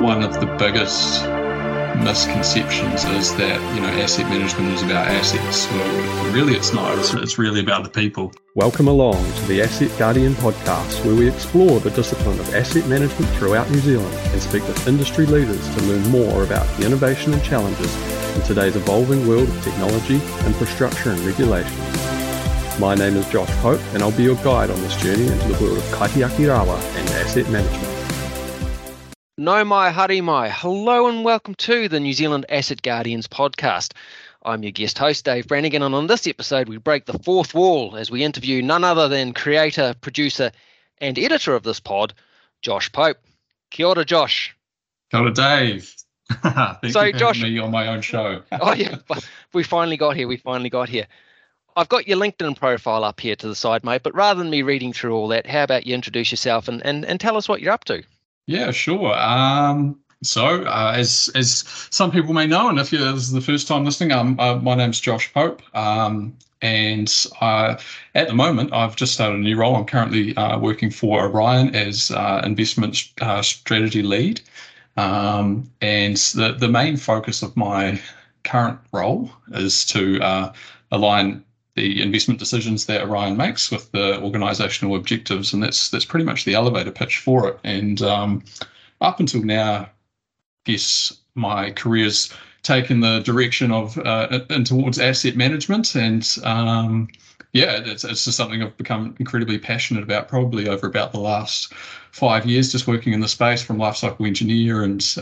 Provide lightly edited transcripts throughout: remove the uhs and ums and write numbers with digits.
One of the biggest misconceptions is that, you know, asset management is about assets. Well, really it's not. It's really about the people. Welcome along to the Asset Guardian podcast, where we explore the discipline of asset management throughout New Zealand and speak with industry leaders to learn more about the innovation and challenges in today's evolving world of technology, infrastructure and regulation. My name is Josh Pope and I'll be your guide on this journey into the world of Kaitiaki Rawa and asset management. No mai, haere mai. Hello and welcome to the New Zealand Asset Guardians podcast. I'm your guest host, Dave Brannigan, and on this episode, we break the fourth wall as we interview none other than creator, producer, and editor of this pod, Josh Pope. Kia ora, Josh. Kia ora, Dave. Thank you for having me on my own show. Oh, yeah. We finally got here. I've got your LinkedIn profile up here to the side, mate, but rather than me reading through all that, how about you introduce yourself and tell us what you're up to? Yeah, sure. As some people may know, and if this is the first time listening, my name's Josh Pope, and at the moment I've just started a new role. I'm currently working for Orion as investment strategy lead, and the main focus of my current role is to align the investment decisions that Orion makes with the organisational objectives, and that's pretty much the elevator pitch for it. And up until now, I guess my career's taken the direction of in towards asset management, and it's just something I've become incredibly passionate about. Probably over about the last 5 years, just working in the space from life cycle engineer and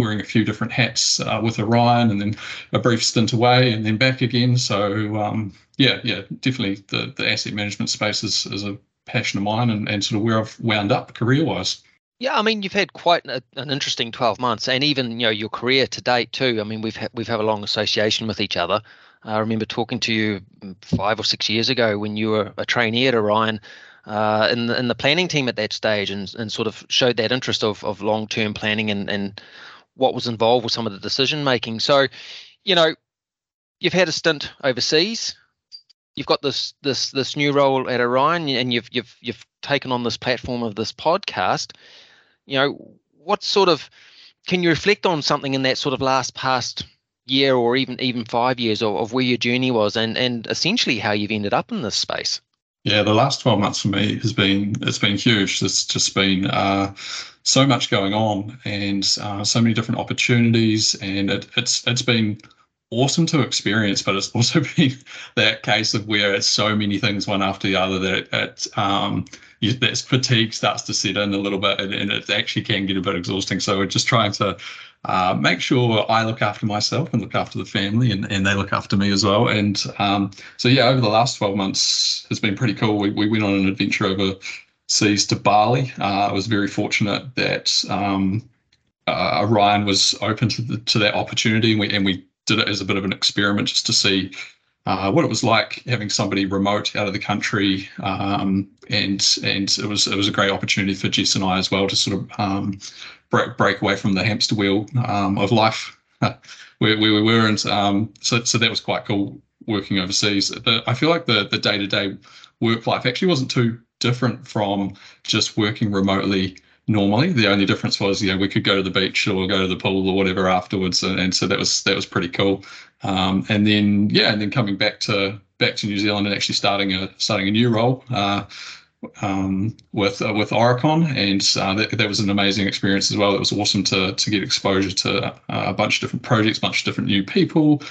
wearing a few different hats with Orion, and then a brief stint away and then back again. So definitely the asset management space is a passion of mine and sort of where I've wound up career-wise. Yeah, I mean, you've had quite an interesting 12 months and even, you know, your career to date too. I mean, we've had a long association with each other. I remember talking to you 5 or 6 years ago when you were a trainee at Orion in the planning team at that stage and sort of showed that interest of long-term planning and what was involved with some of the decision making. So, you know, you've had a stint overseas. You've got this new role at Orion, and you've taken on this platform of this podcast. You know, what sort of can you reflect on something in that sort of last past year or even 5 years of where your journey was and essentially how you've ended up in this space? Yeah, the last 12 months for me has been huge. It's just been so much going on and so many different opportunities, and it's been awesome to experience, but it's also been that case of where it's so many things one after the other that that fatigue starts to set in a little bit, and it actually can get a bit exhausting. So we're just trying to make sure I look after myself and look after the family, and they look after me as well. And over the last 12 months has been pretty cool. We went on an adventure overseas to Bali. I was very fortunate that Orion was open to that opportunity, and we did it as a bit of an experiment just to see what it was like having somebody remote out of the country, and it was a great opportunity for Jess and I as well to sort of break away from the hamster wheel of life where we were, and so that was quite cool working overseas. I feel like the day-to-day work life actually wasn't too different from just working remotely normally. The only difference was, you know, we could go to the beach or go to the pool or whatever afterwards, and so that was pretty cool. And then coming back to New Zealand and actually starting a new role with Oricon, and that was an amazing experience as well. It was awesome to get exposure to a bunch of different projects, bunch of different new people,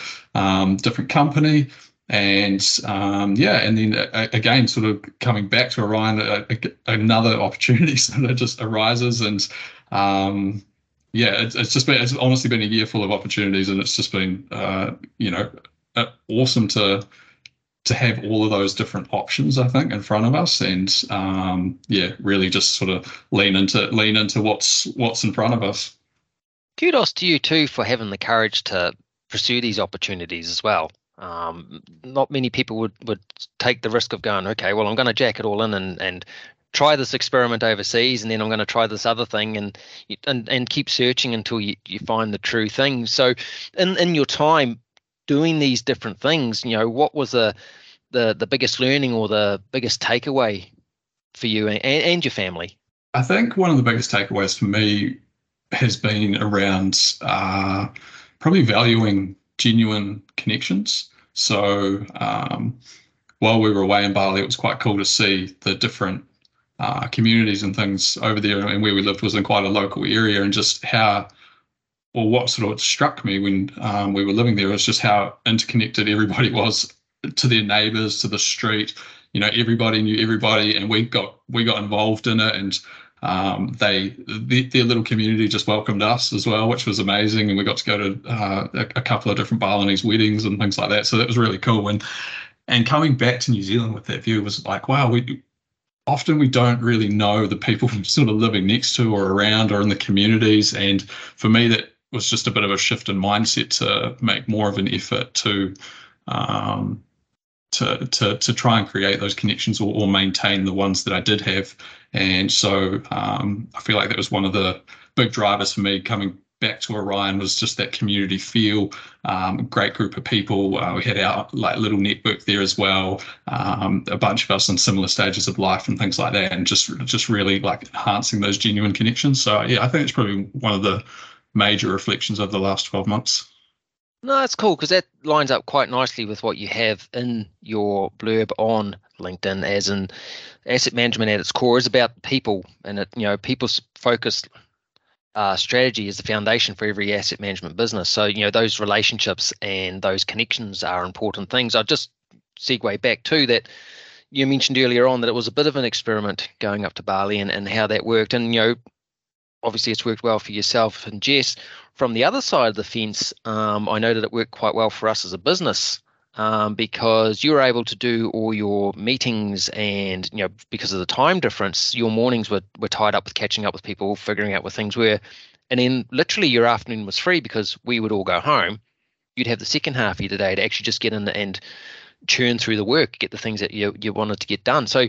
different company. And then again, sort of coming back to Orion, another opportunity sort of just arises, and it's honestly been a year full of opportunities, and it's just been awesome to have all of those different options, I think, in front of us, and really just sort of lean into what's in front of us. Kudos to you too for having the courage to pursue these opportunities as well. Not many people would take the risk of going, okay, well, I'm going to jack it all in and try this experiment overseas, and then I'm going to try this other thing and keep searching until you find the true thing. So in your time doing these different things, you know, what was the biggest learning or the biggest takeaway for you and your family? I think one of the biggest takeaways for me has been around probably valuing genuine connections. So while we were away in Bali, it was quite cool to see the different communities and things over there, and where we lived was in quite a local area, and just how, well, what sort of struck me when we were living there was just how interconnected everybody was to their neighbours, to the street. You know, everybody knew everybody, and we got involved in it, and their little community just welcomed us as well, which was amazing. And we got to go to a couple of different Balinese weddings and things like that. So that was really cool. And coming back to New Zealand with that view was like, wow, we don't really know the people sort of living next to or around or in the communities. And for me, that was just a bit of a shift in mindset to make more of an effort to try and create those connections or maintain the ones that I did have. And so I feel like that was one of the big drivers for me coming back to Orion, was just that community feel. Great group of people. We had our like little network there as well. A bunch of us in similar stages of life and things like that, and just really like enhancing those genuine connections. So yeah, I think it's probably one of the major reflections of the last 12 months. No, that's cool, because that lines up quite nicely with what you have in your blurb on LinkedIn, as in asset management at its core is about people, and it, you know, people's focused strategy is the foundation for every asset management business. So, you know, those relationships and those connections are important things. I'll just segue back to that. You mentioned earlier on that it was a bit of an experiment going up to Bali and how that worked. And, you know, obviously it's worked well for yourself and Jess. From the other side of the fence, I know that it worked quite well for us as a business, because you were able to do all your meetings, and, you know, because of the time difference, your mornings were tied up with catching up with people, figuring out where things were. And then literally your afternoon was free because we would all go home. You'd have the second half of your day to actually just get in and churn through the work, get the things that you wanted to get done. So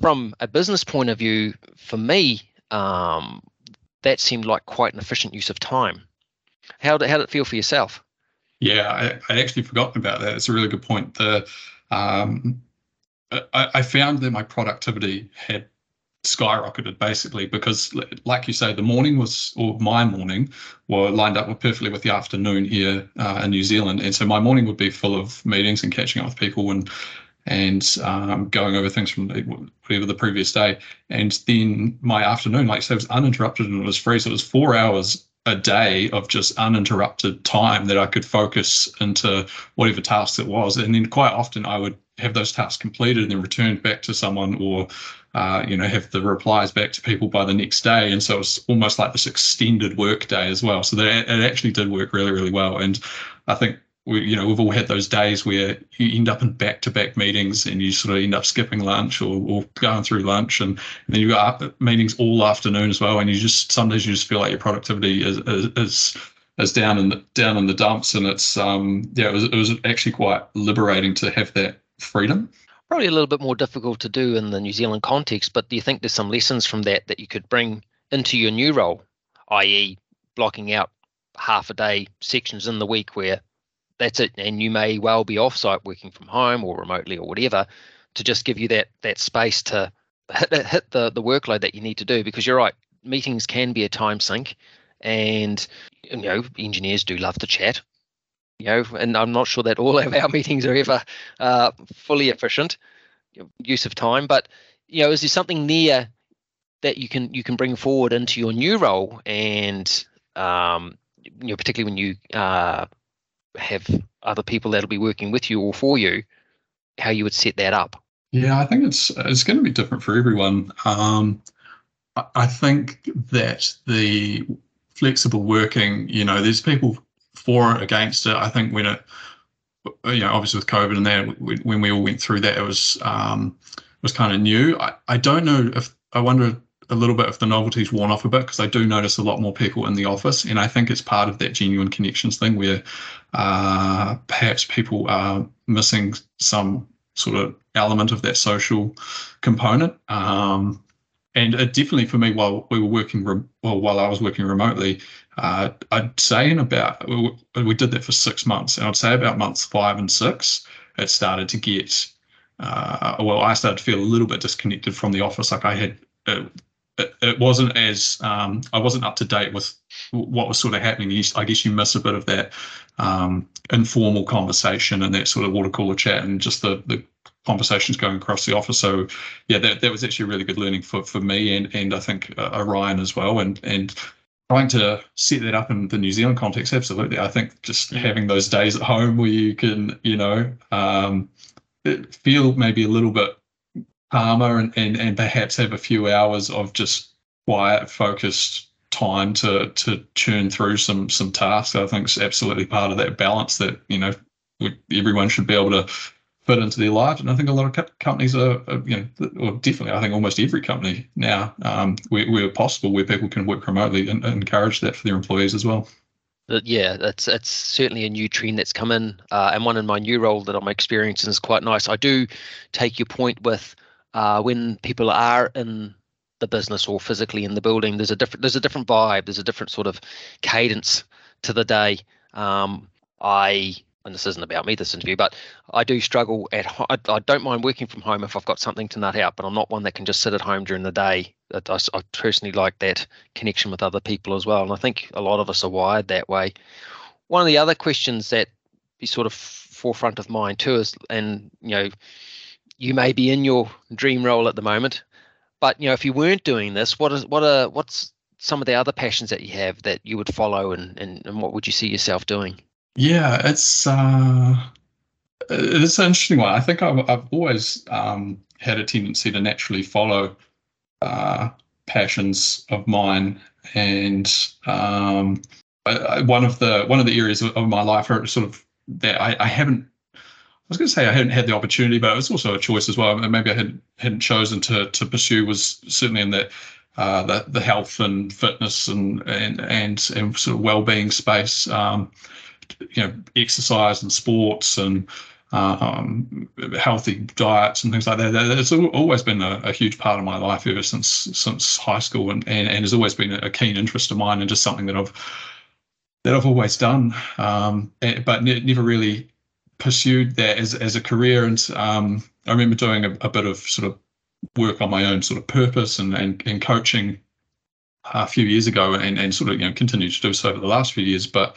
from a business point of view, for me, that seemed like quite an efficient use of time. How did it feel for yourself? Yeah, I'd actually forgotten about that. It's a really good point. I found that my productivity had skyrocketed, basically, because, like you say, my morning were lined up perfectly with the afternoon here in New Zealand. And so my morning would be full of meetings and catching up with people and going over things from whatever the previous day. And then my afternoon, like you say, was uninterrupted and it was free. So it was 4 hours a day of just uninterrupted time that I could focus into whatever task it was. And then quite often I would have those tasks completed and then returned back to someone, or have the replies back to people by the next day. And so it was almost like this extended work day as well. So that it actually did work really, really well. And I think we've all had those days where you end up in back-to-back meetings and you sort of end up skipping lunch or going through lunch, and then you've got meetings all afternoon as well, and sometimes you just feel like your productivity is down in the dumps. And it's it was actually quite liberating to have that freedom. Probably a little bit more difficult to do in the New Zealand context, but do you think there's some lessons from that you could bring into your new role, i.e. blocking out half a day sections in the week where that's it, and you may well be off-site working from home or remotely or whatever, to just give you that space to hit the workload that you need to do? Because you're right, meetings can be a time sink, and, you know, engineers do love to chat, you know, and I'm not sure that all of our meetings are ever fully efficient use of time. But, you know, is there something there that you can bring forward into your new role, and particularly when you have other people that'll be working with you or for you, how you would set that up? Yeah, I think it's going to be different for everyone. I think that the flexible working, you know, there's people for it, against it. I think when it, you know, obviously with COVID and that, when we all went through that, it was kind of new. I don't know if, I wonder a little bit if the novelty's worn off a bit, because I do notice a lot more people in the office, and I think it's part of that genuine connections thing where perhaps people are missing some sort of element of that social component. And it definitely, for me, while I was working remotely, I'd say we did that for 6 months, and I'd say about months 5 and 6, it started to get, I started to feel a little bit disconnected from the office. Like I had it wasn't as I wasn't up to date with what was sort of happening. I guess you miss a bit of that informal conversation and that sort of water cooler chat and just the conversations going across the office. So yeah, that was actually really good learning for me and I think Orion as well. And trying to set that up in the New Zealand context, absolutely. I think just having those days at home where you can, feel maybe a little bit calmer and perhaps have a few hours of just quiet, focused time to churn through some tasks, I think is absolutely part of that balance that, everyone should be able to fit into their lives. And I think a lot of companies I think almost every company now, where possible, where people can work remotely and encourage that for their employees as well. Yeah, that's certainly a new trend that's come in, and one in my new role that I'm experiencing is quite nice. I do take your point with when people are in the business or physically in the building, there's a different vibe, there's a different sort of cadence to the day. And this isn't about me, this interview, but I do struggle at home. I don't mind working from home if I've got something to nut out, but I'm not one that can just sit at home during the day. I personally like that connection with other people as well, and I think a lot of us are wired that way. One of the other questions that is sort of forefront of mind too is, you may be in your dream role at the moment, but if you weren't doing this, what's some of the other passions that you have that you would follow, and what would you see yourself doing? Yeah, it's an interesting one. I think I've always had a tendency to naturally follow passions of mine, and one of the areas of my life are sort of that I hadn't had the opportunity, but it was also a choice as well. And maybe I hadn't chosen to pursue, was certainly in that the health and fitness and sort of well-being space. Exercise and sports and healthy diets and things like that. It's always been a huge part of my life ever since high school, and has always been a keen interest of mine, and just something that I've always done, but never really pursued that as a career. And I remember doing a bit of sort of work on my own sort of purpose and coaching a few years ago, and sort of continued to do so over the last few years, but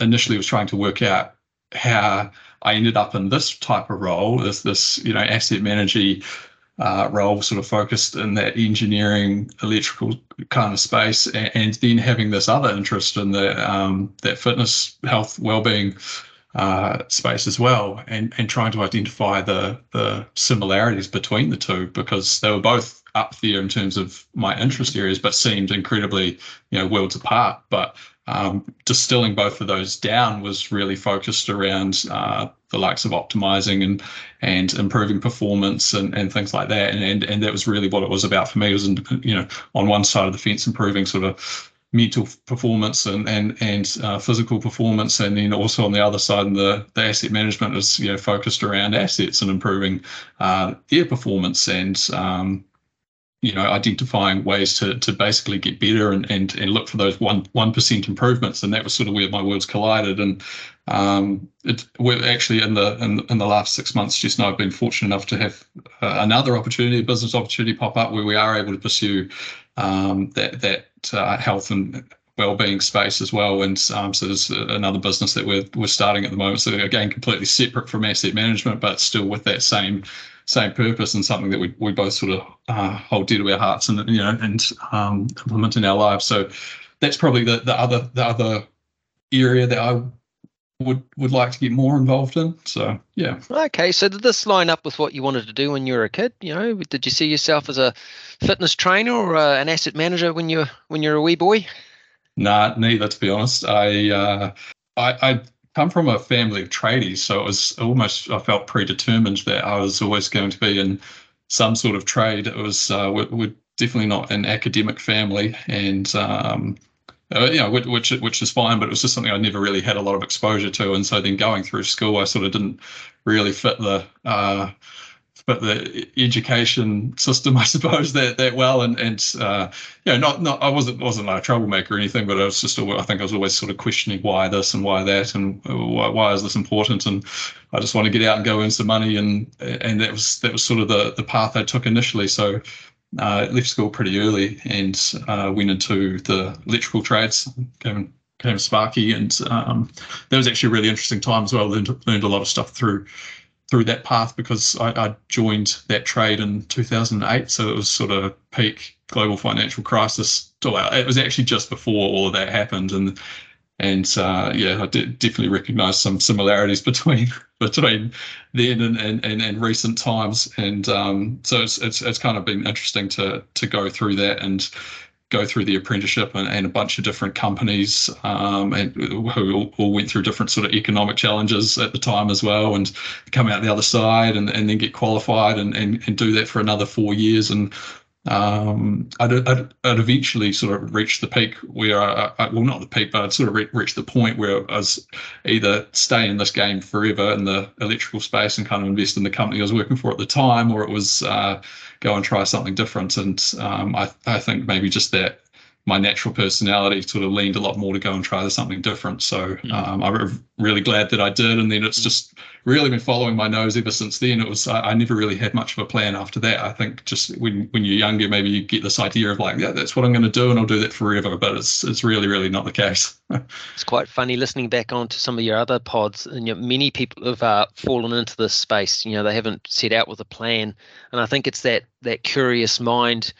initially was trying to work out how I ended up in this type of role, this asset manager role, sort of focused in that engineering, electrical kind of space, and then having this other interest in the that fitness, health, well-being space as well, and trying to identify the similarities between the two, because they were both up there in terms of my interest areas, but seemed incredibly, worlds apart. But distilling both of those down was really focused around the likes of optimizing and improving performance and things like that. And that was really what it was about for me. It was, on one side of the fence, improving sort of mental performance and physical performance, and then also on the other side, the asset management is focused around assets and improving their performance, and identifying ways to basically get better and look for those 1% improvements. And that was sort of where my worlds collided. And we're actually in the last 6 months, Jess and I have been fortunate enough to have another opportunity, a business opportunity, pop up where we are able to pursue that health and well-being space as well. And so there's another business that we're starting at the moment. So again, completely separate from asset management, but still with that same purpose, and something that we both sort of hold dear to our hearts and implement in our lives. So that's probably the other area that I would like to get more involved in. So yeah. Okay, so did this line up with what you wanted to do when you were a kid? Did you see yourself as a fitness trainer or an asset manager when you're a wee boy? Nah, neither, to be honest. I come from a family of tradies, so it was almost, I felt predetermined that I was always going to be in some sort of trade. It was we're definitely not an academic family, and which is fine, but it was just something I never really had a lot of exposure to. And so then going through school, I sort of didn't really fit the education system, I suppose, that well. I wasn't like a troublemaker or anything, but I was just, I think I was always sort of questioning why this and why that, and why is this important? And I just want to get out and go earn some money, and that was sort of the path I took initially. So left school pretty early and went into the electrical trades, became a sparky, and that was actually a really interesting time as well. Learned a lot of stuff through that path, because I joined that trade in 2008, so it was sort of peak global financial crisis. It was actually just before all of that happened, and yeah, I definitely recognise some similarities between then and recent times, and so it's kind of been interesting to go through that and go through the apprenticeship and a bunch of different companies, and who all went through different sort of economic challenges at the time as well, and come out the other side and then get qualified and do that for another 4 years, and I'd eventually sort of reached the peak where I'd reached the point where I was either staying in this game forever in the electrical space and kind of invest in the company I was working for at the time, or it was go and try something different. And I think maybe just that my natural personality sort of leaned a lot more to go and try something different. So I'm really glad that I did. And then it's just really been following my nose ever since then. It was, I never really had much of a plan after that. I think just when you're younger, maybe you get this idea of like, yeah, that's what I'm going to do and I'll do that forever. But it's really, really not the case. It's quite funny listening back onto some of your other pods, and many people have fallen into this space. They haven't set out with a plan. And I think it's that curious mind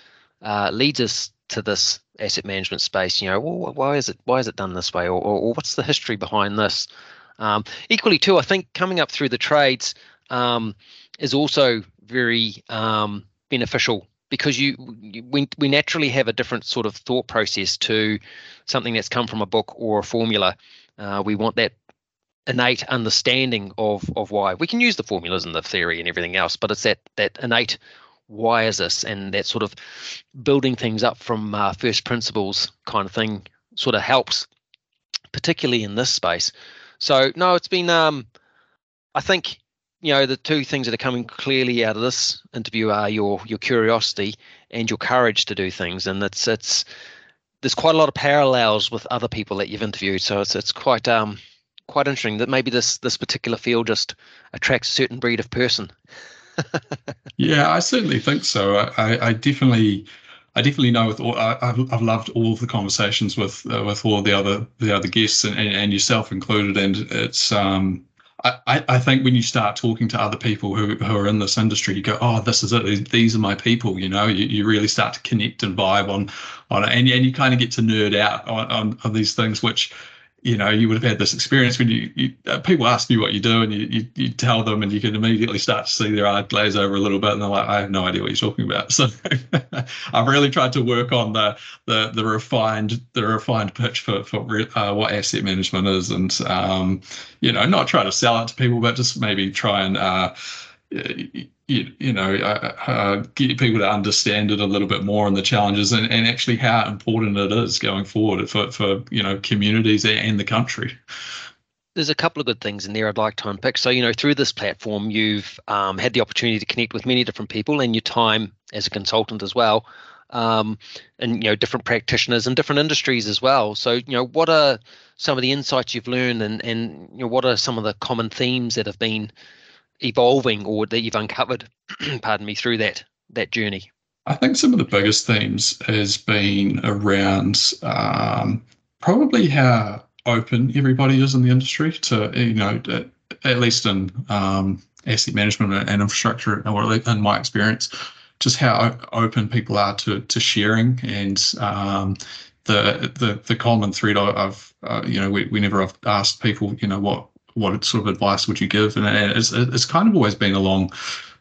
leads us to this asset management space. Well, why is it done this way, or what's the history behind this? Equally too, I think coming up through the trades is also very beneficial, because we naturally have a different sort of thought process to something that's come from a book or a formula. We want that innate understanding of why. We can use the formulas and the theory and everything else, but it's that innate why is this, and that sort of building things up from first principles kind of thing sort of helps, particularly in this space. So no, it's been I think the two things that are coming clearly out of this interview are your curiosity and your courage to do things, and it's there's quite a lot of parallels with other people that you've interviewed, so it's quite quite interesting that maybe this particular field just attracts a certain breed of person. Yeah, I certainly think so. I definitely know. I've loved all of the conversations with all of the other guests and yourself included. And it's I think when you start talking to other people who are in this industry, you go, oh, this is it. These are my people. You really start to connect and vibe on it, and you kind of get to nerd out on these things, which. You would have had this experience when you people ask you what you do, and you tell them, and you can immediately start to see their eye glaze over a little bit, and they're like, I have no idea what you're talking about. So I've really tried to work on the refined pitch for what asset management is, and not try to sell it to people, but just maybe try and get people to understand it a little bit more, and the challenges and actually how important it is going forward for communities and the country. There's a couple of good things in there I'd like to unpick. So, through this platform, you've had the opportunity to connect with many different people, and your time as a consultant as well, and, different practitioners and different industries as well. So, what are some of the insights you've learned, and what are some of the common themes that have been evolving or that you've uncovered pardon me, through that journey? I think some of the biggest themes has been around probably how open everybody is in the industry to, at least in asset management and infrastructure, or in my experience, just how open people are to sharing. And the common thread whenever I've asked people, what sort of advice would you give? And it's kind of always been along,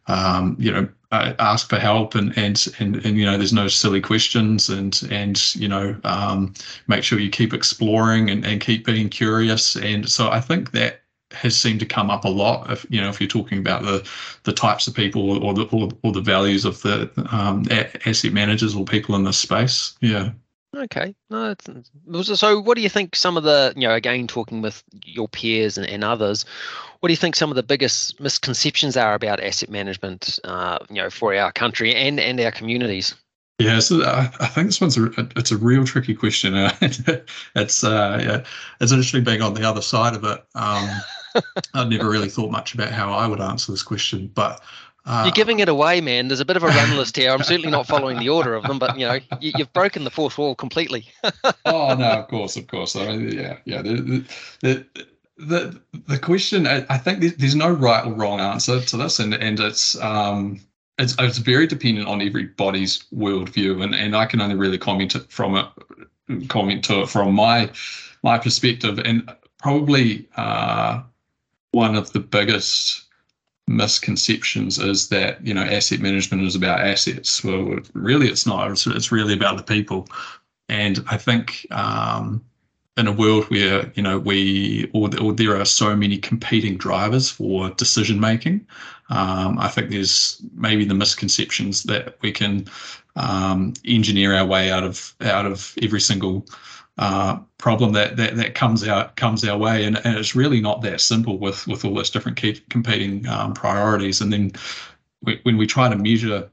ask for help and there's no silly questions and make sure you keep exploring and keep being curious. And so I think that has seemed to come up a lot if you're talking about the types of people or the values of the asset managers or people in this space. Yeah. Okay. No, so what do you think some of the, again, talking with your peers and others, what do you think some of the biggest misconceptions are about asset management, for our country and our communities? Yeah, so I think this one's a real tricky question. It's interesting being on the other side of it. I've never really thought much about how I would answer this question, but You're giving it away, man. There's a bit of a run list here. I'm certainly not following the order of them, but you know, you've broken the fourth wall completely. Oh no, of course. I mean, yeah. The question, I think there's no right or wrong answer to this, and it's very dependent on everybody's worldview, and I can only really comment to it from my perspective, and probably one of the biggest misconceptions is that, you know, asset management is about assets. Well, really it's not. It's really about the people. And I think in a world where, you know, there are so many competing drivers for decision making, I think there's maybe the misconceptions that we can engineer our way out of every single problem that comes our way, and it's really not that simple with all those different competing priorities. And then when we try to measure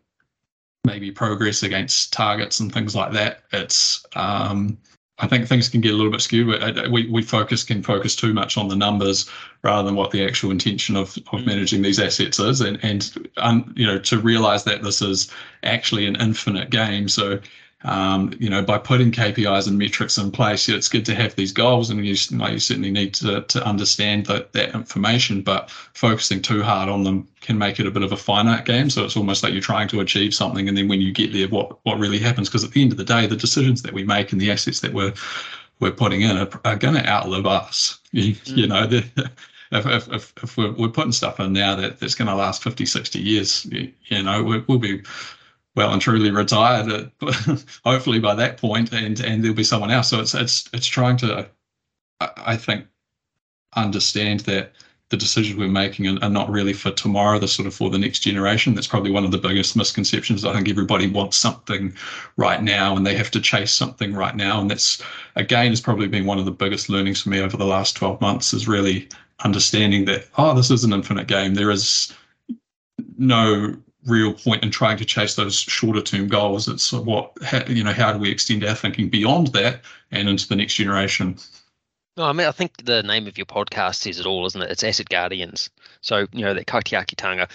maybe progress against targets and things like that, it's I think things can get a little bit skewed. We can focus too much on the numbers rather than what the actual intention of managing these assets is, and you know, to realise that this is actually an infinite game. So you know, by putting KPIs and metrics in place, it's good to have these goals, and you certainly need to understand that information, but focusing too hard on them can make it a bit of a finite game. So it's almost like you're trying to achieve something, and then when you get there, what really happens? Because at the end of the day, the decisions that we make and the assets that we're putting in are going to outlive us. You know, if we're putting stuff in now that's going to last 50, 60 years, you know, we'll be well and truly retired, hopefully by that point, and there'll be someone else. So it's trying to, I think, understand that the decisions we're making are not really for tomorrow, they're sort of for the next generation. That's probably one of the biggest misconceptions. I think everybody wants something right now, and they have to chase something right now. And that's, again, has probably been one of the biggest learnings for me over the last 12 months, is really understanding that, this is an infinite game. There is no real point in trying to chase those shorter term goals. It's how do we extend our thinking beyond that and into the next generation? No, I mean, I think the name of your podcast says it all, isn't it? It's Asset Guardians. So, you know, that kaitiaki tanga,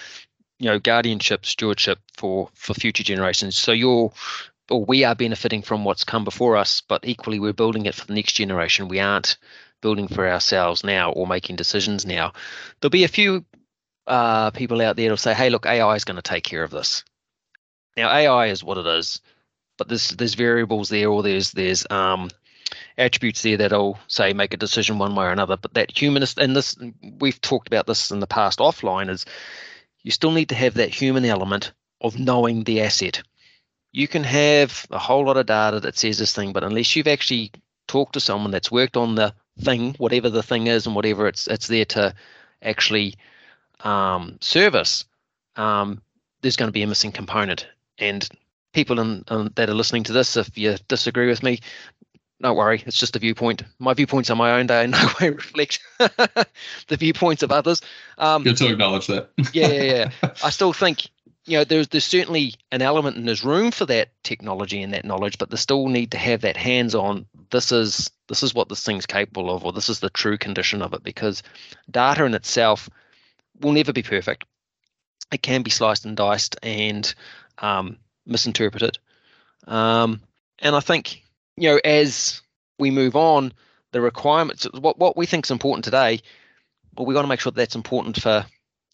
you know, guardianship, stewardship for future generations. So we are benefiting from what's come before us, but equally we're building it for the next generation. We aren't building for ourselves now or making decisions now. There'll be a few people out there will say, hey, look, AI is going to take care of this. Now, AI is what it is, but there's variables there, or there's attributes there that'll say make a decision one way or another. But that humanist, and this, we've talked about this in the past offline, is you still need to have that human element of knowing the asset. You can have a whole lot of data that says this thing, but unless you've actually talked to someone that's worked on the thing, whatever the thing is, and whatever it's there to actually service, there's going to be a missing component. And people that are listening to this, if you disagree with me, don't worry, it's just a viewpoint. My viewpoints are my own, they in no way reflect the viewpoints of others. Good to acknowledge that. Yeah. I still think, you know, there's certainly an element, and there's room for that technology and that knowledge, but they still need to have that hands-on, this is what this thing's capable of, or this is the true condition of it, because data in itself will never be perfect. It can be sliced and diced and misinterpreted. And I think, you know, as we move on, the requirements, what we think is important today, well, we've got to make sure that's important for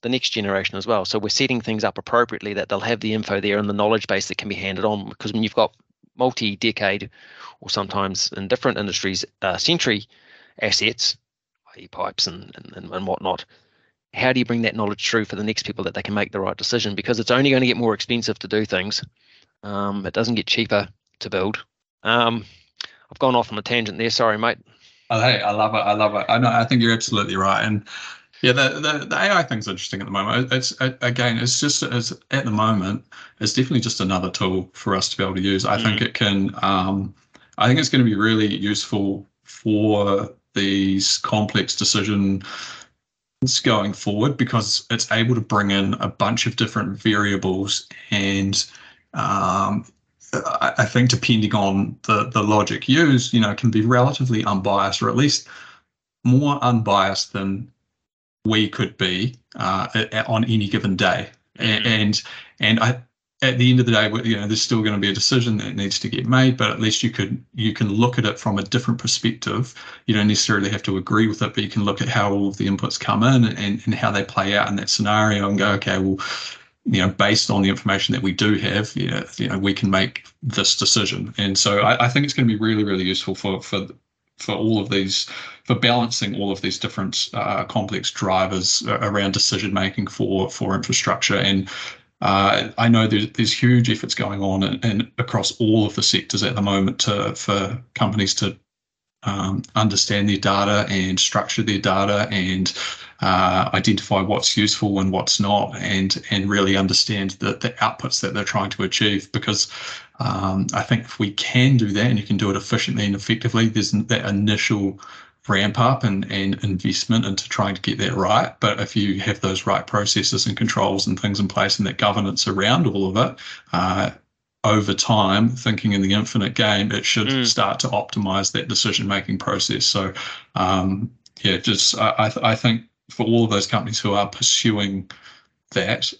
the next generation as well. So we're setting things up appropriately that they'll have the info there and the knowledge base that can be handed on. Because when you've got multi-decade, or sometimes in different industries, century assets, i.e. pipes and whatnot, how do you bring that knowledge through for the next people that they can make the right decision? Because it's only going to get more expensive to do things. It doesn't get cheaper to build. I've gone off on a tangent there. Sorry, mate. Oh, hey, I love it. I know. I think you're absolutely right. And yeah, the AI thing's interesting at the moment. It's at the moment, it's definitely just another tool for us to be able to use. I think it can. I think it's going to be really useful for these complex decisions going forward, because it's able to bring in a bunch of different variables, and I think depending on the logic used, you know, can be relatively unbiased, or at least more unbiased than we could be on any given day. And at the end of the day, you know, there's still going to be a decision that needs to get made, but at least you can look at it from a different perspective. You don't necessarily have to agree with it, but you can look at how all of the inputs come in and how they play out in that scenario and go, okay, well, you know, based on the information that we do have, you know, we can make this decision. And so I think it's going to be really, really useful for all of these, for balancing all of these different complex drivers around decision making for infrastructure. And I know there's huge efforts going on and across all of the sectors at the moment for companies to understand their data and structure their data and identify what's useful and what's not, and really understand the outputs that they're trying to achieve. Because I think if we can do that and you can do it efficiently and effectively, there's that initial ramp up and investment into trying to get that right. But if you have those right processes and controls and things in place and that governance around all of it, over time, thinking in the infinite game, it should start to optimize that decision-making process. So I think for all of those companies who are pursuing that,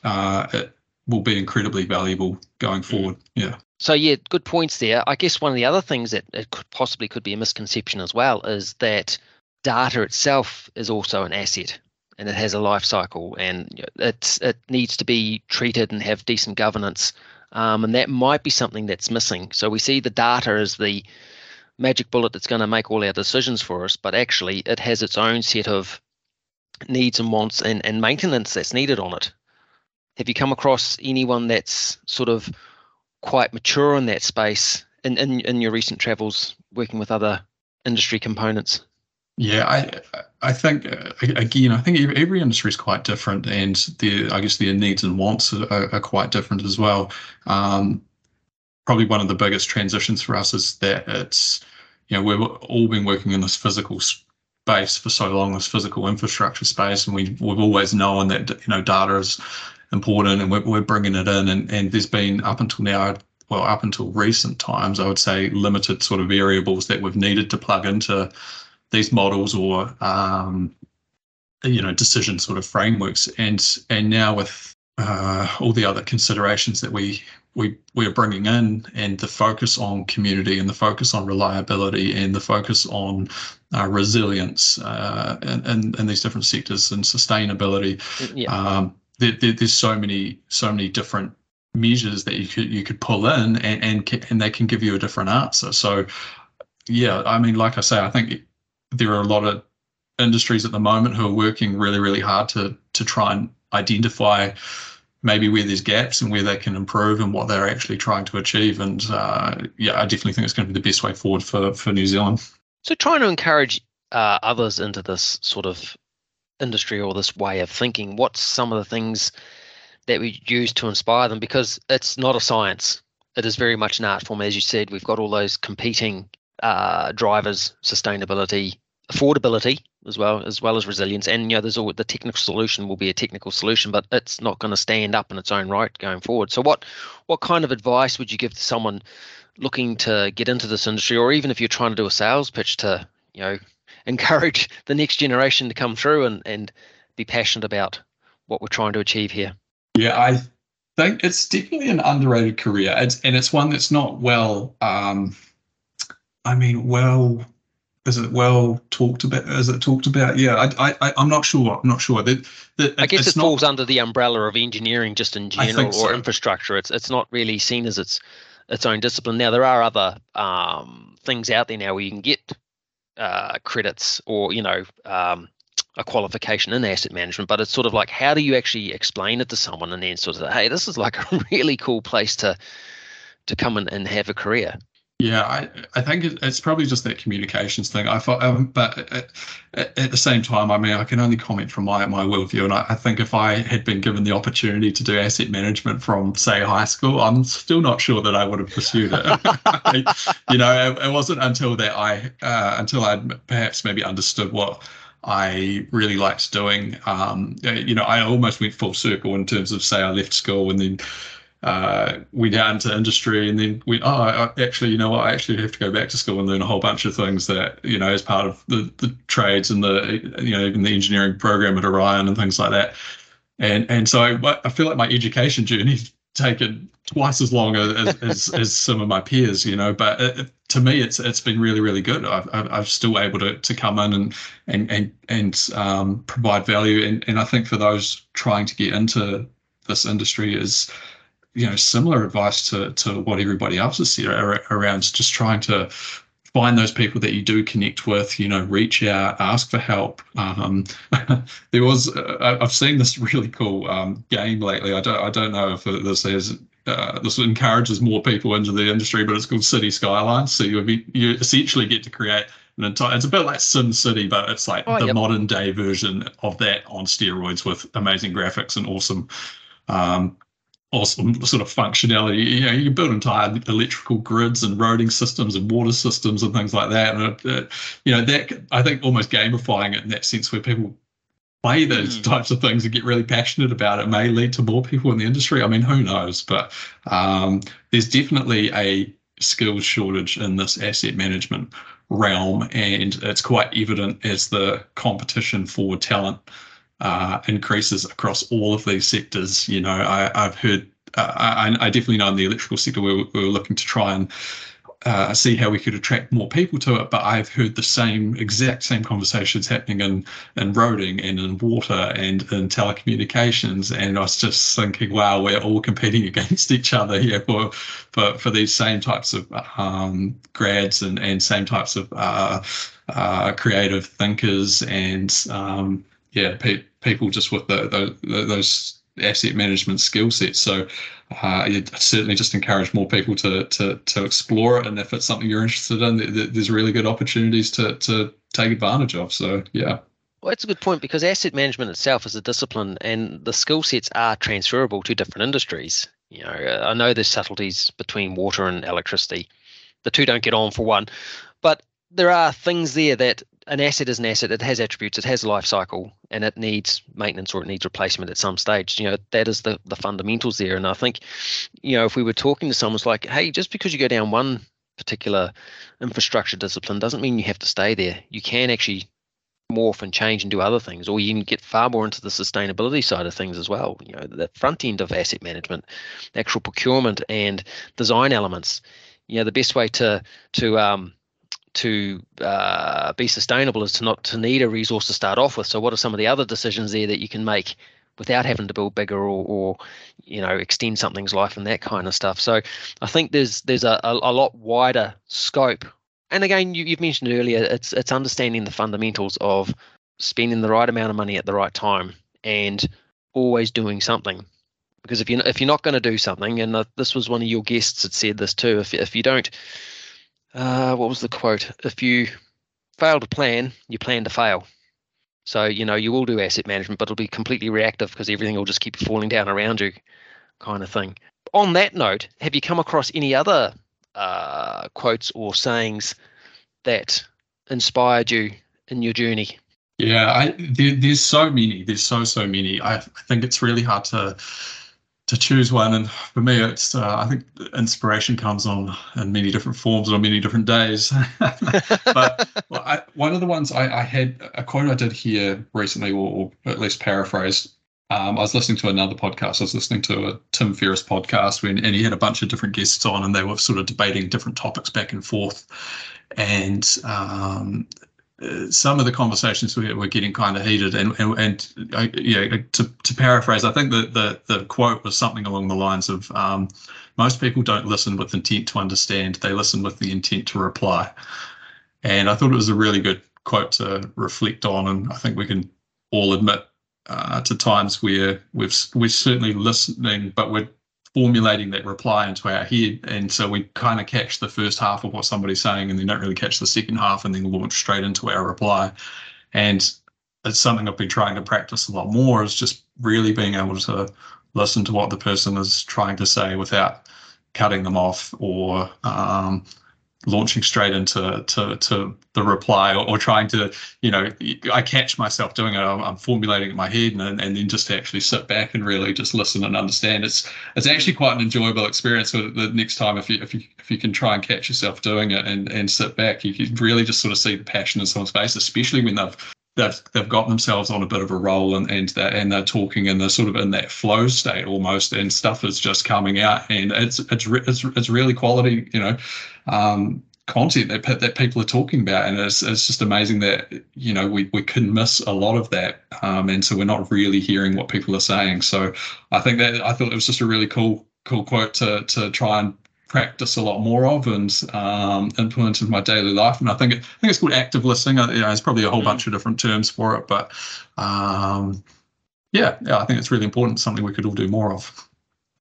it will be incredibly valuable going forward. Yeah. So, yeah, good points there. I guess one of the other things that it could possibly be a misconception as well is that data itself is also an asset and it has a life cycle and it needs to be treated and have decent governance. And that might be something that's missing. So we see the data as the magic bullet that's going to make all our decisions for us, but actually it has its own set of needs and wants and maintenance that's needed on it. Have you come across anyone that's sort of quite mature in that space in your recent travels working with other industry components? Yeah, I think, again, I think every industry is quite different, and their needs and wants are quite different as well. Probably one of the biggest transitions for us is that it's, you know, we've all been working in this physical space for so long, this physical infrastructure space, and we've always known that, you know, data is important, and we're bringing it in, and there's been up until recent times, I would say, limited sort of variables that we've needed to plug into these models or you know, decision sort of frameworks, and now with all the other considerations that we're bringing in, and the focus on community and the focus on reliability and the focus on resilience in these different sectors and sustainability. Yeah. There's so many different measures that you could pull in, and they can give you a different answer. So, yeah, I mean, like I say, I think there are a lot of industries at the moment who are working really, really hard to try and identify maybe where there's gaps and where they can improve and what they're actually trying to achieve. And I definitely think it's going to be the best way forward for New Zealand. So trying to encourage others into this sort of industry or this way of thinking, what's some of the things that we use to inspire them? Because it's not a science, it is very much an art form. As you said, we've got all those competing drivers, sustainability, affordability as well as resilience, and, you know, there's all the technical solution will be a technical solution, but it's not going to stand up in its own right going forward. So what kind of advice would you give to someone looking to get into this industry, or even if you're trying to do a sales pitch to, you know, encourage the next generation to come through and be passionate about what we're trying to achieve here? Yeah, I think it's definitely an underrated career. It's one that's not talked about? Is it talked about? Yeah, I'm not sure. I guess it falls under the umbrella of engineering just in general, or infrastructure. It's not really seen as its own discipline. Now, there are other things out there now where you can get credits or, you know, a qualification in asset management, but it's sort of like, how do you actually explain it to someone and then sort of say, hey, this is like a really cool place to come in and have a career? Yeah, I think it's probably just that communications thing. But at the same time, I mean, I can only comment from my worldview, and I think if I had been given the opportunity to do asset management from, say, high school, I'm still not sure that I would have pursued it. You know, it wasn't until that I perhaps maybe understood what I really liked doing. You know, I almost went full circle in terms of, say, I left school and then went out into industry, and then went, I actually have to go back to school and learn a whole bunch of things that, you know, as part of the trades and the, you know, even the engineering program at Orion and things like that. And so I feel like my education journey's taken twice as long as some of my peers, you know, but to me, it's been really, really good. I'm still able to come in and provide value. And I think for those trying to get into this industry is, you know, similar advice to what everybody else has said around just trying to find those people that you do connect with, you know, reach out, ask for help. There was, I've seen this really cool game lately. I don't know if this is, this encourages more people into the industry, but it's called City Skylines. So you essentially get to create an entire, it's a bit like Sim City, but it's like modern day version of that on steroids with amazing graphics and awesome sort of functionality. You know, you can build entire electrical grids and roading systems and water systems and things like that. And you know, that I think almost gamifying it in that sense, where people play those types of things and get really passionate about it, may lead to more people in the industry. I mean, who knows? But there's definitely a skills shortage in this asset management realm, and it's quite evident as the competition for talent increases across all of these sectors. You know, I've heard, I definitely know in the electrical sector we were looking to try and see how we could attract more people to it, but I've heard the exact same conversations happening in roading and in water and in telecommunications. And I was just thinking, wow, we're all competing against each other here for these same types of grads and same types of creative thinkers and people just with those asset management skill sets. So I certainly just encourage more people to explore it. And if it's something you're interested in, there's really good opportunities to take advantage of. So, yeah. Well, that's a good point, because asset management itself is a discipline and the skill sets are transferable to different industries. You know, I know there's subtleties between water and electricity. The two don't get on for one, but there are things there that an asset is an asset. It has attributes, it has a life cycle, and it needs maintenance or it needs replacement at some stage. You know, that is the fundamentals there. And I think, you know, if we were talking to someone, it's like, hey, just because you go down one particular infrastructure discipline doesn't mean you have to stay there. You can actually morph and change and do other things, or you can get far more into the sustainability side of things as well. You know, the front end of asset management, actual procurement and design elements. You know, the best way to be sustainable is to not to need a resource to start off with. So what are some of the other decisions there that you can make without having to build bigger or you know, extend something's life and that kind of stuff? So I think there's a lot wider scope. And again, you've mentioned earlier, it's understanding the fundamentals of spending the right amount of money at the right time and always doing something. Because if you're not going to do something, and this was one of your guests that said this too, if you don't, what was the quote? If you fail to plan, you plan to fail. So, you know, you will do asset management, but it'll be completely reactive because everything will just keep falling down around you, kind of thing. On that note, have you come across any other quotes or sayings that inspired you in your journey? Yeah, there's so many. There's so many. I think it's really hard to choose one, and for me it's I think inspiration comes on in many different forms and on many different days. But one of the ones I had a quote I did hear recently, or at least paraphrased. I was listening to another podcast. I was listening to a Tim Ferriss podcast and he had a bunch of different guests on, and they were sort of debating different topics back and forth, and some of the conversations were getting kind of heated, and to paraphrase, I think the quote was something along the lines of most people don't listen with intent to understand, they listen with the intent to reply. And I thought it was a really good quote to reflect on, and I think we can all admit to times where we're certainly listening, but we're formulating that reply into our head, and so we kind of catch the first half of what somebody's saying and then don't really catch the second half and then launch straight into our reply. And it's something I've been trying to practice a lot more, is just really being able to listen to what the person is trying to say without cutting them off or launching straight into the reply, or trying to, you know, I catch myself doing it. I'm formulating it in my head, and then just to actually sit back and really just listen and understand. It's actually quite an enjoyable experience. So the next time, if you can try and catch yourself doing it and sit back, you can really just sort of see the passion in someone's face, especially when they've they've got themselves on a bit of a roll, and they're talking and they're sort of in that flow state almost, and stuff is just coming out, and it's really quality, content that people are talking about, and it's just amazing that we can miss a lot of that, and so we're not really hearing what people are saying. So I thought it was just a really cool quote to try and practice a lot more of and implement in my daily life. And I think it's called active listening. There's probably a whole bunch of different terms for it, but I think it's really important, something we could all do more of.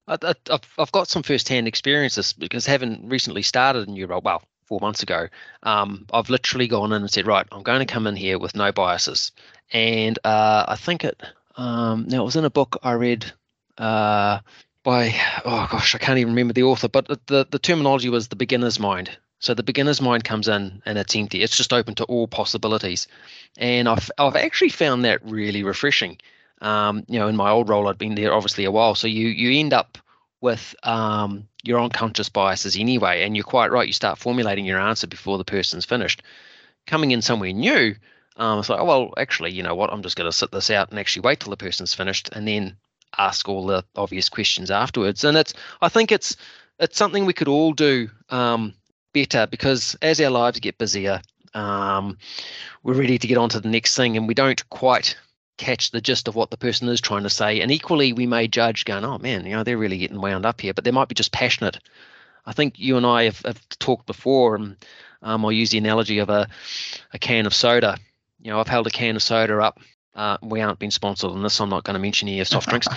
I've got some first-hand experiences because having recently started a new role, 4 months ago, I've literally gone in and said, right, I'm going to come in here with no biases. And I think it was in a book I read by, I can't even remember the author, but the terminology was the beginner's mind. So the beginner's mind comes in and it's empty. It's just open to all possibilities. And I've actually found that really refreshing. In my old role, I'd been there obviously a while. So you end up with your unconscious biases anyway. And you're quite right. You start formulating your answer before the person's finished. Coming in somewhere new, it's like, I'm just going to sit this out and actually wait till the person's finished and then ask all the obvious questions afterwards. And I think it's something we could all do better, because as our lives get busier, we're ready to get on to the next thing and we don't quite catch the gist of what the person is trying to say. And equally, we may judge going, they're really getting wound up here, but they might be just passionate. I think you and I have talked before, and I'll use the analogy of a can of soda. I've held a can of soda up. We aren't being sponsored on this. I'm not going to mention any of soft drinks.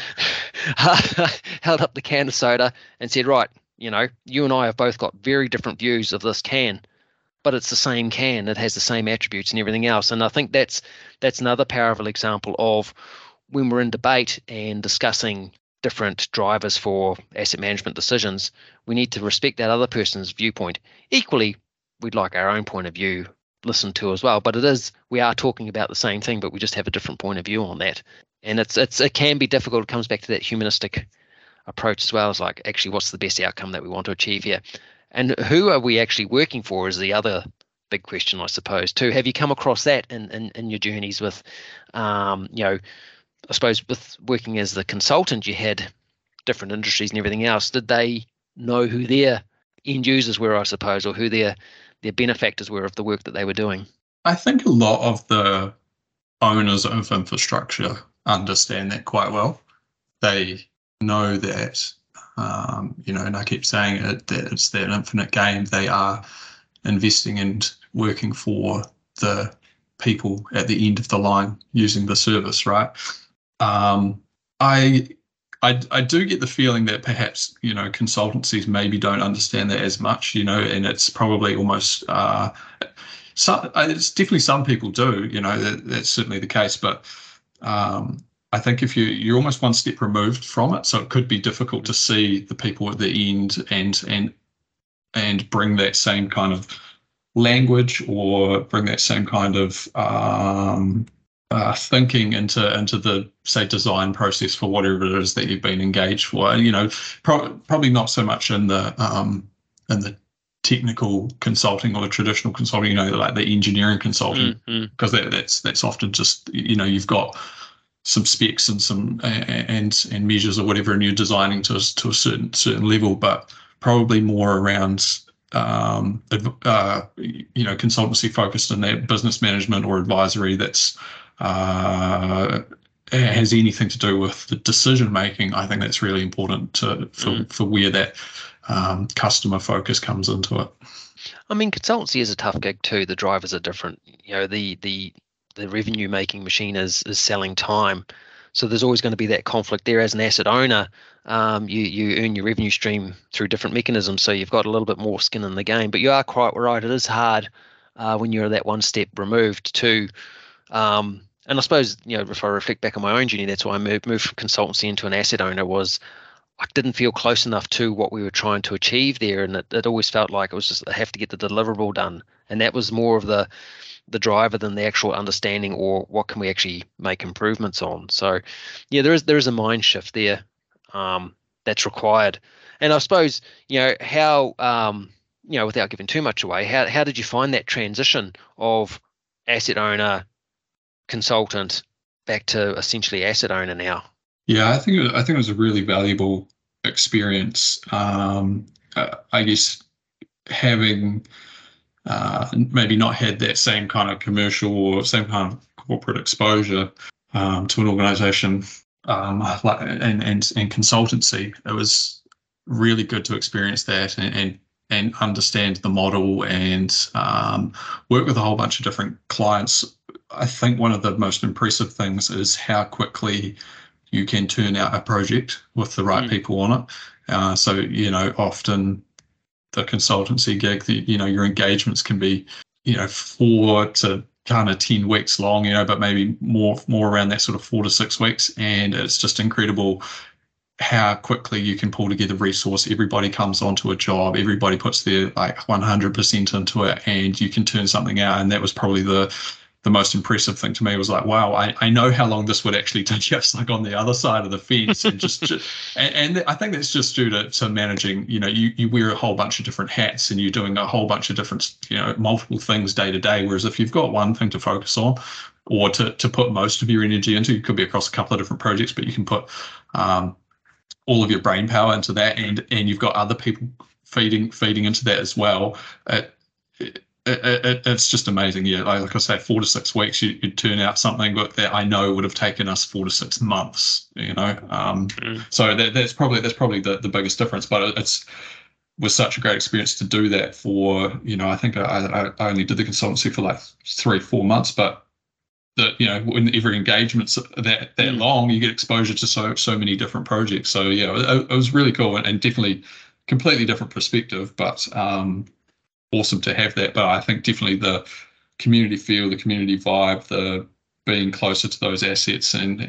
Held up the can of soda and said, right, you and I have both got very different views of this can, but it's the same can. It has the same attributes and everything else. And I think that's another powerful example of when we're in debate and discussing different drivers for asset management decisions, we need to respect that other person's viewpoint. Equally, we'd like our own point of view listened to as well, but we are talking about the same thing, but we just have a different point of view on that. And it can be difficult. It comes back to that humanistic approach as well. It's like, actually, what's the best outcome that we want to achieve here? And who are we actually working for is the other big question, I suppose, too. Have you come across that in your journeys with, I suppose with working as the consultant, you had different industries and everything else. Did they know who their end users were, I suppose, or who their benefactors were of the work that they were doing? I think a lot of the owners of infrastructure understand that quite well. They know that. And I keep saying it, that it's that infinite game. They are investing and working for the people at the end of the line using the service, right? I do get the feeling that perhaps, consultancies maybe don't understand that as much, and it's probably almost, it's definitely some people do, that's certainly the case, but I think if you're almost one step removed from it, so it could be difficult to see the people at the end and bring that same kind of language or bring that same kind of thinking into the say design process for whatever it is that you've been engaged for. Probably not so much in the technical consulting or the traditional consulting, like the engineering consulting, because that's often just you've got some specs and some and measures or whatever, and you're designing to a certain level, but probably more around consultancy focused in that business management or advisory that's has anything to do with the decision making. I think that's really important for where that customer focus comes into it. I mean, consultancy is a tough gig too. The drivers are different. The revenue-making machine is selling time. So there's always going to be that conflict there. As an asset owner, you earn your revenue stream through different mechanisms, so you've got a little bit more skin in the game. But you are quite right. It is hard when you're that one step removed too. And I suppose, if I reflect back on my own journey, that's why I moved from consultancy into an asset owner, was I didn't feel close enough to what we were trying to achieve there. And it always felt like it was just, I have to get the deliverable done. And that was more of the driver than the actual understanding or what can we actually make improvements on. So there is a mind shift there that's required. And I suppose, how, without giving too much away, how did you find that transition of asset owner consultant back to essentially asset owner now? Yeah, I think it was a really valuable experience. I guess having maybe not had that same kind of commercial or same kind of corporate exposure to an organisation and consultancy, it was really good to experience that and understand the model and work with a whole bunch of different clients. I think one of the most impressive things is how quickly you can turn out a project with the right people on it. So, you know, often the consultancy gig, your engagements can be, 4 to kind of 10 weeks long, but maybe more around that sort of 4 to 6 weeks. And it's just incredible how quickly you can pull together resource. Everybody comes onto a job, everybody puts their 100% into it, and you can turn something out. And that was probably the most impressive thing to me. Was like, wow, I know how long this would actually take, just like on the other side of the fence. And and I think that's just due to managing, you wear a whole bunch of different hats and you're doing a whole bunch of different, multiple things day to day. Whereas if you've got one thing to focus on or to put most of your energy into, you could be across a couple of different projects, but you can put all of your brain power into that, and you've got other people feeding into that as well. It's just amazing. Yeah, like I say, 4 to 6 weeks, you turn out something that I know would have taken us 4 to 6 months. So that's probably the biggest difference. But it was such a great experience to do that for. I think I only did the consultancy for 3-4 months, but when every engagement's that long, you get exposure to so many different projects. So yeah, it was really cool and definitely completely different perspective, but awesome to have that. But I think definitely the community feel, the community vibe, the being closer to those assets and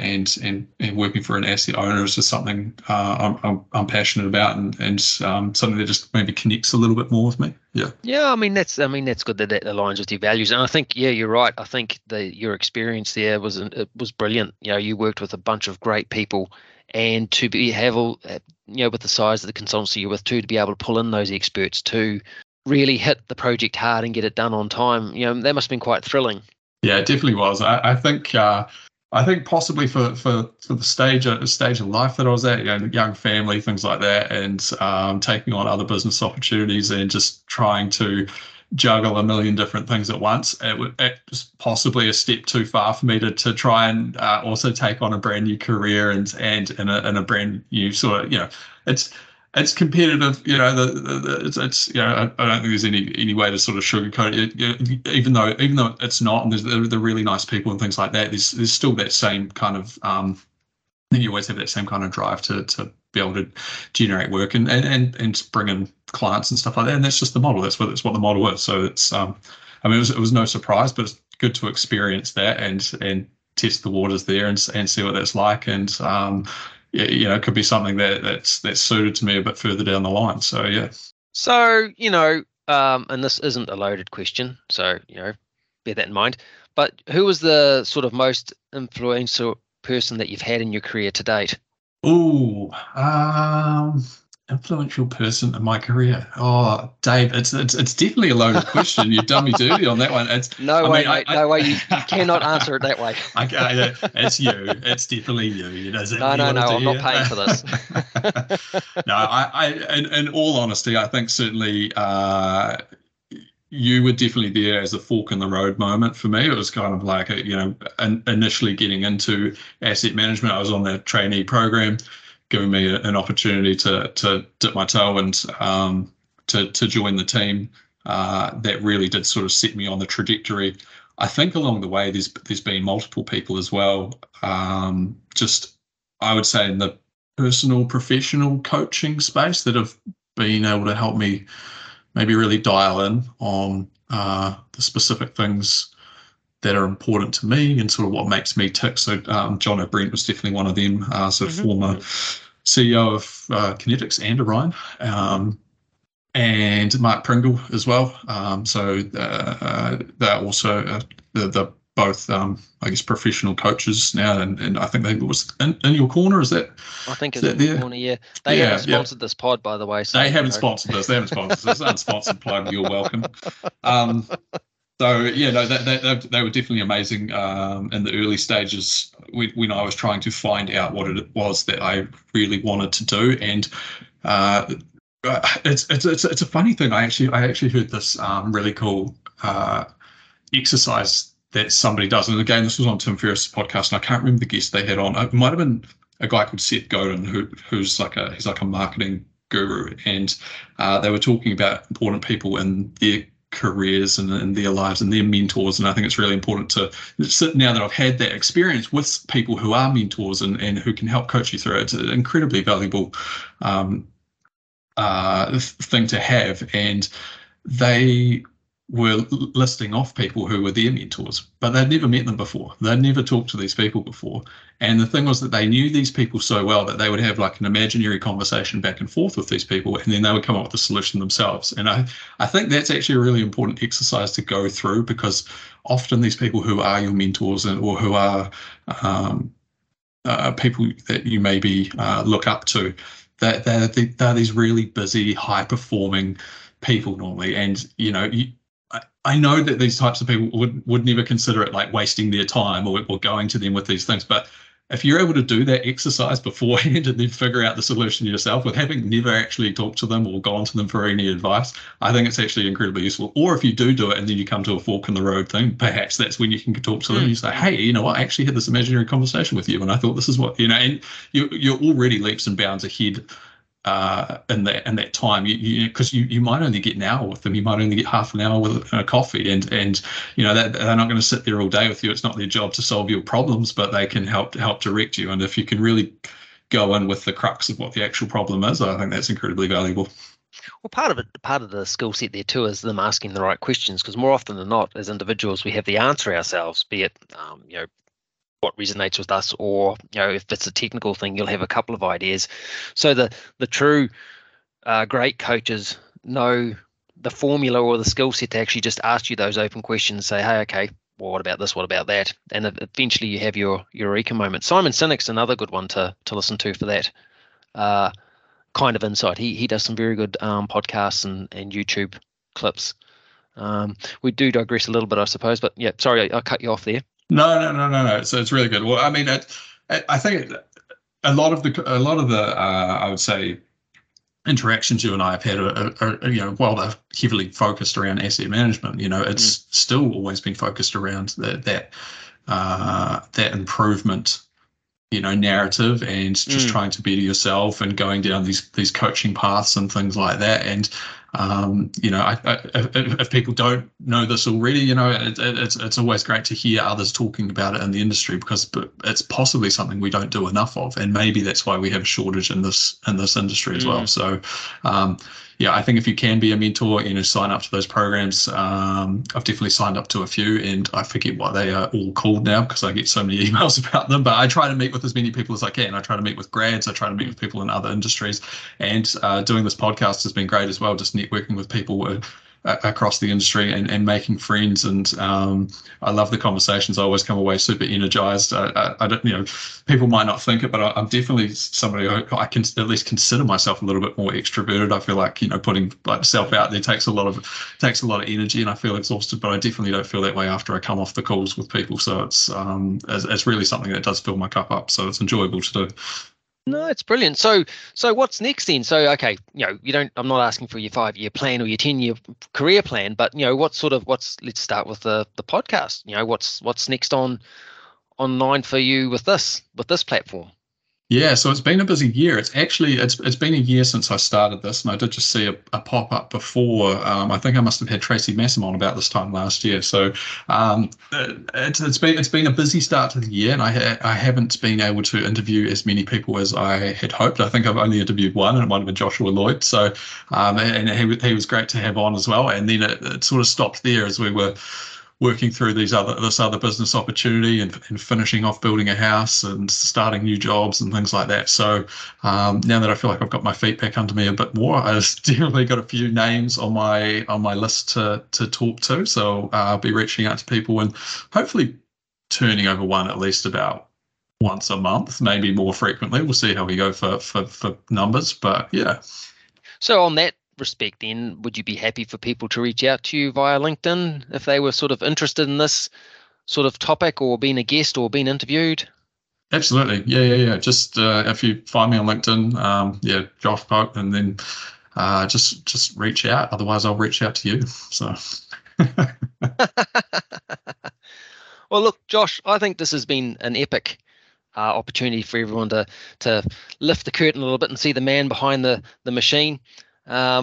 working for an asset owner is just something I'm passionate about and something that just maybe connects a little bit more with me. Yeah. Yeah, I mean that's good that that aligns with your values. And I think, yeah, you're right. I think your experience there was brilliant. You worked with a bunch of great people, and to have with the size of the consultancy you're with too, to be able to pull in those experts to really hit the project hard and get it done on time, that must have been quite thrilling. Yeah, it definitely was. I think possibly for the stage of life that I was at, young family, things like that, and taking on other business opportunities and just trying to juggle a million different things at once, it was possibly a step too far for me to try and also take on a brand new career and in a brand new sort of, it's competitive, I don't think there's any way to sort of sugarcoat it, even though it's not, and they're really nice people and things like that. There's still that same kind of, you always have that same kind of drive to be able to generate work and bring in clients and stuff like that. And that's just the model. That's what the model is. So it's, it was no surprise, but it's good to experience that and test the waters there and see what that's like. And, it could be something that's suited to me a bit further down the line. So, yeah. So, and this isn't a loaded question, so, bear that in mind, but who was the sort of most influential person that you've had in your career to date? Ooh, influential person in my career. Oh, Dave, it's definitely a loaded question. You've done me dirty on that one. You cannot answer it that way. Okay, it's you. It's definitely you. No, I'm not paying for this. No, in all honesty, I think certainly you were definitely there as a fork in the road moment for me. It was kind of like, initially getting into asset management, I was on the trainee program, giving me an opportunity to dip my toe and to join the team. That really did sort of set me on the trajectory. I think along the way there's been multiple people as well. Just I would say in the personal professional coaching space that have been able to help me maybe really dial in on the specific things that are important to me and sort of what makes me tick. So John O'Brien was definitely one of them, former CEO of Kinetics and Orion, and Mark Pringle as well. So they're also the both, professional coaches now, and I think they was in your corner. Is that? I think it's in your corner. Yeah, they haven't sponsored this pod, by the way. So they haven't sponsored this. Unsponsored plug. You're welcome. So yeah, no, they were definitely amazing in the early stages when I was trying to find out what it was that I really wanted to do. And it's a funny thing. I actually heard this really cool exercise that somebody does, and again, this was on Tim Ferriss' podcast, and I can't remember the guest they had on. It might have been a guy called Seth Godin, who's like a marketing guru, and they were talking about important people in their careers and in their lives and their mentors. And I think it's really important to sit, now that I've had that experience with people who are mentors and who can help coach you through it. It's an incredibly valuable thing to have. And they were listing off people who were their mentors, but they'd never met them before. They'd never talked to these people before. And the thing was that they knew these people so well that they would have like an imaginary conversation back and forth with these people, and then they would come up with a solution themselves. And I think that's actually a really important exercise to go through, because often these people who are your mentors or who are people that you maybe look up to, that they're these really busy, high-performing people normally. And, you know, I know that these types of people would never consider it like wasting their time or going to them with these things. But if you're able to do that exercise beforehand and then figure out the solution yourself with having never actually talked to them or gone to them for any advice, I think it's actually incredibly useful. Or if you do it and then you come to a fork in the road thing, perhaps that's when you can talk to them and you say, hey, you know what, I actually had this imaginary conversation with you and I thought this is what, you know, and you're already leaps and bounds ahead in that time, because you might only get an hour with them, you might only get half an hour with a coffee, and you know that they're not going to sit there all day with you. It's not their job to solve your problems, but they can help direct you. And if you can really go in with the crux of what the actual problem is, I think that's incredibly valuable. Well, part of the skill set there too is them asking the right questions, because more often than not, as individuals, we have the answer ourselves, be it what resonates with us, or you know, if it's a technical thing, you'll have a couple of ideas. So the true great coaches know the formula or the skill set to actually just ask you those open questions. Say, hey, okay, well, what about this? What about that? And eventually, you have your eureka moment. Simon Sinek's another good one to listen to for that kind of insight. He does some very good podcasts and YouTube clips. We do digress a little bit, I suppose, but yeah, sorry, I cut you off there. No. So it's really good. Well, I mean, I think a lot of the I would say interactions you and I have had are you know, while they're heavily focused around asset management, you know, it's still always been focused around that improvement, you know, narrative, and just trying to better yourself and going down these coaching paths and things like that. And you know, if people don't know this already, you know, it's always great to hear others talking about it in the industry, because it's possibly something we don't do enough of, and maybe that's why we have a shortage in this industry as well. So, yeah, I think if you can be a mentor, you know, sign up to those programs. I've definitely signed up to a few, and I forget what they are all called now because I get so many emails about them. But I try to meet with as many people as I can. I try to meet with grads. I try to meet with people in other industries, and doing this podcast has been great as well. Just networking with people across the industry and making friends, and I love the conversations. I always come away super energized. I don't, you know, people might not think it, but I'm definitely somebody I can at least consider myself a little bit more extroverted. I feel like, you know, putting myself out there takes a lot of energy, and I feel exhausted, but I definitely don't feel that way after I come off the calls with people. So it's really something that does fill my cup up, so it's enjoyable to do. No, it's brilliant. So what's next then? So, okay, you know, I'm not asking for your 5-year plan or your 10-year career plan, but you know, let's start with the podcast. You know, what's next online for you with this platform? Yeah, so it's been a busy year. It's actually it's been a year since I started this, and I did just see a pop-up before. I think I must have had Tracy Massim on about this time last year. So it's been a busy start to the year, and I haven't been able to interview as many people as I had hoped. I think I've only interviewed one, and it might have been Joshua Lloyd. So and he was great to have on as well. And then it sort of stopped there as we were working through this other business opportunity and finishing off building a house and starting new jobs and things like that. So now that I feel like I've got my feet back under me a bit more, I've definitely got a few names on my list to talk to. So I'll be reaching out to people and hopefully turning over one at least about once a month, maybe more frequently. We'll see how we go for numbers, but yeah. So on that respect then, would you be happy for people to reach out to you via LinkedIn if they were sort of interested in this sort of topic or being a guest or being interviewed? Absolutely. Yeah. Just if you find me on LinkedIn, Josh Pope, and then just reach out. Otherwise, I'll reach out to you. So. Well, look, Josh, I think this has been an epic opportunity for everyone to lift the curtain a little bit and see the man behind the machine. I've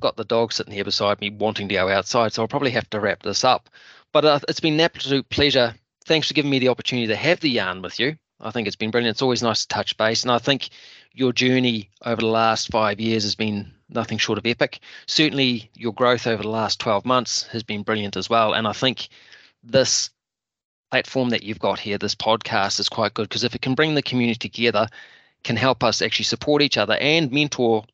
got the dog sitting here beside me wanting to go outside, so I'll probably have to wrap this up. But it's been an absolute pleasure. Thanks for giving me the opportunity to have the yarn with you. I think it's been brilliant. It's always nice to touch base. And I think your journey over the last 5 years has been nothing short of epic. Certainly your growth over the last 12 months has been brilliant as well. And I think this platform that you've got here, this podcast, is quite good because if it can bring the community together, can help us actually support each other and mentor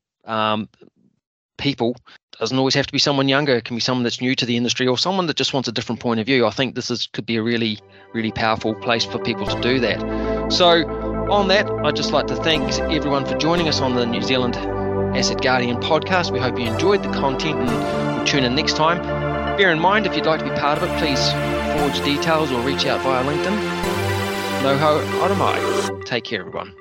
people. Doesn't always have to be someone younger. It can be someone that's new to the industry or someone that just wants a different point of view. I think this could be a really, really powerful place for people to do that. So on that, I'd just like to thank everyone for joining us on the New Zealand Asset Guardian podcast. We hope you enjoyed the content and we'll tune in next time. Bear in mind, if you'd like to be part of it, please forward your details or reach out via LinkedIn. Nō hau, ora mai. Take care, everyone.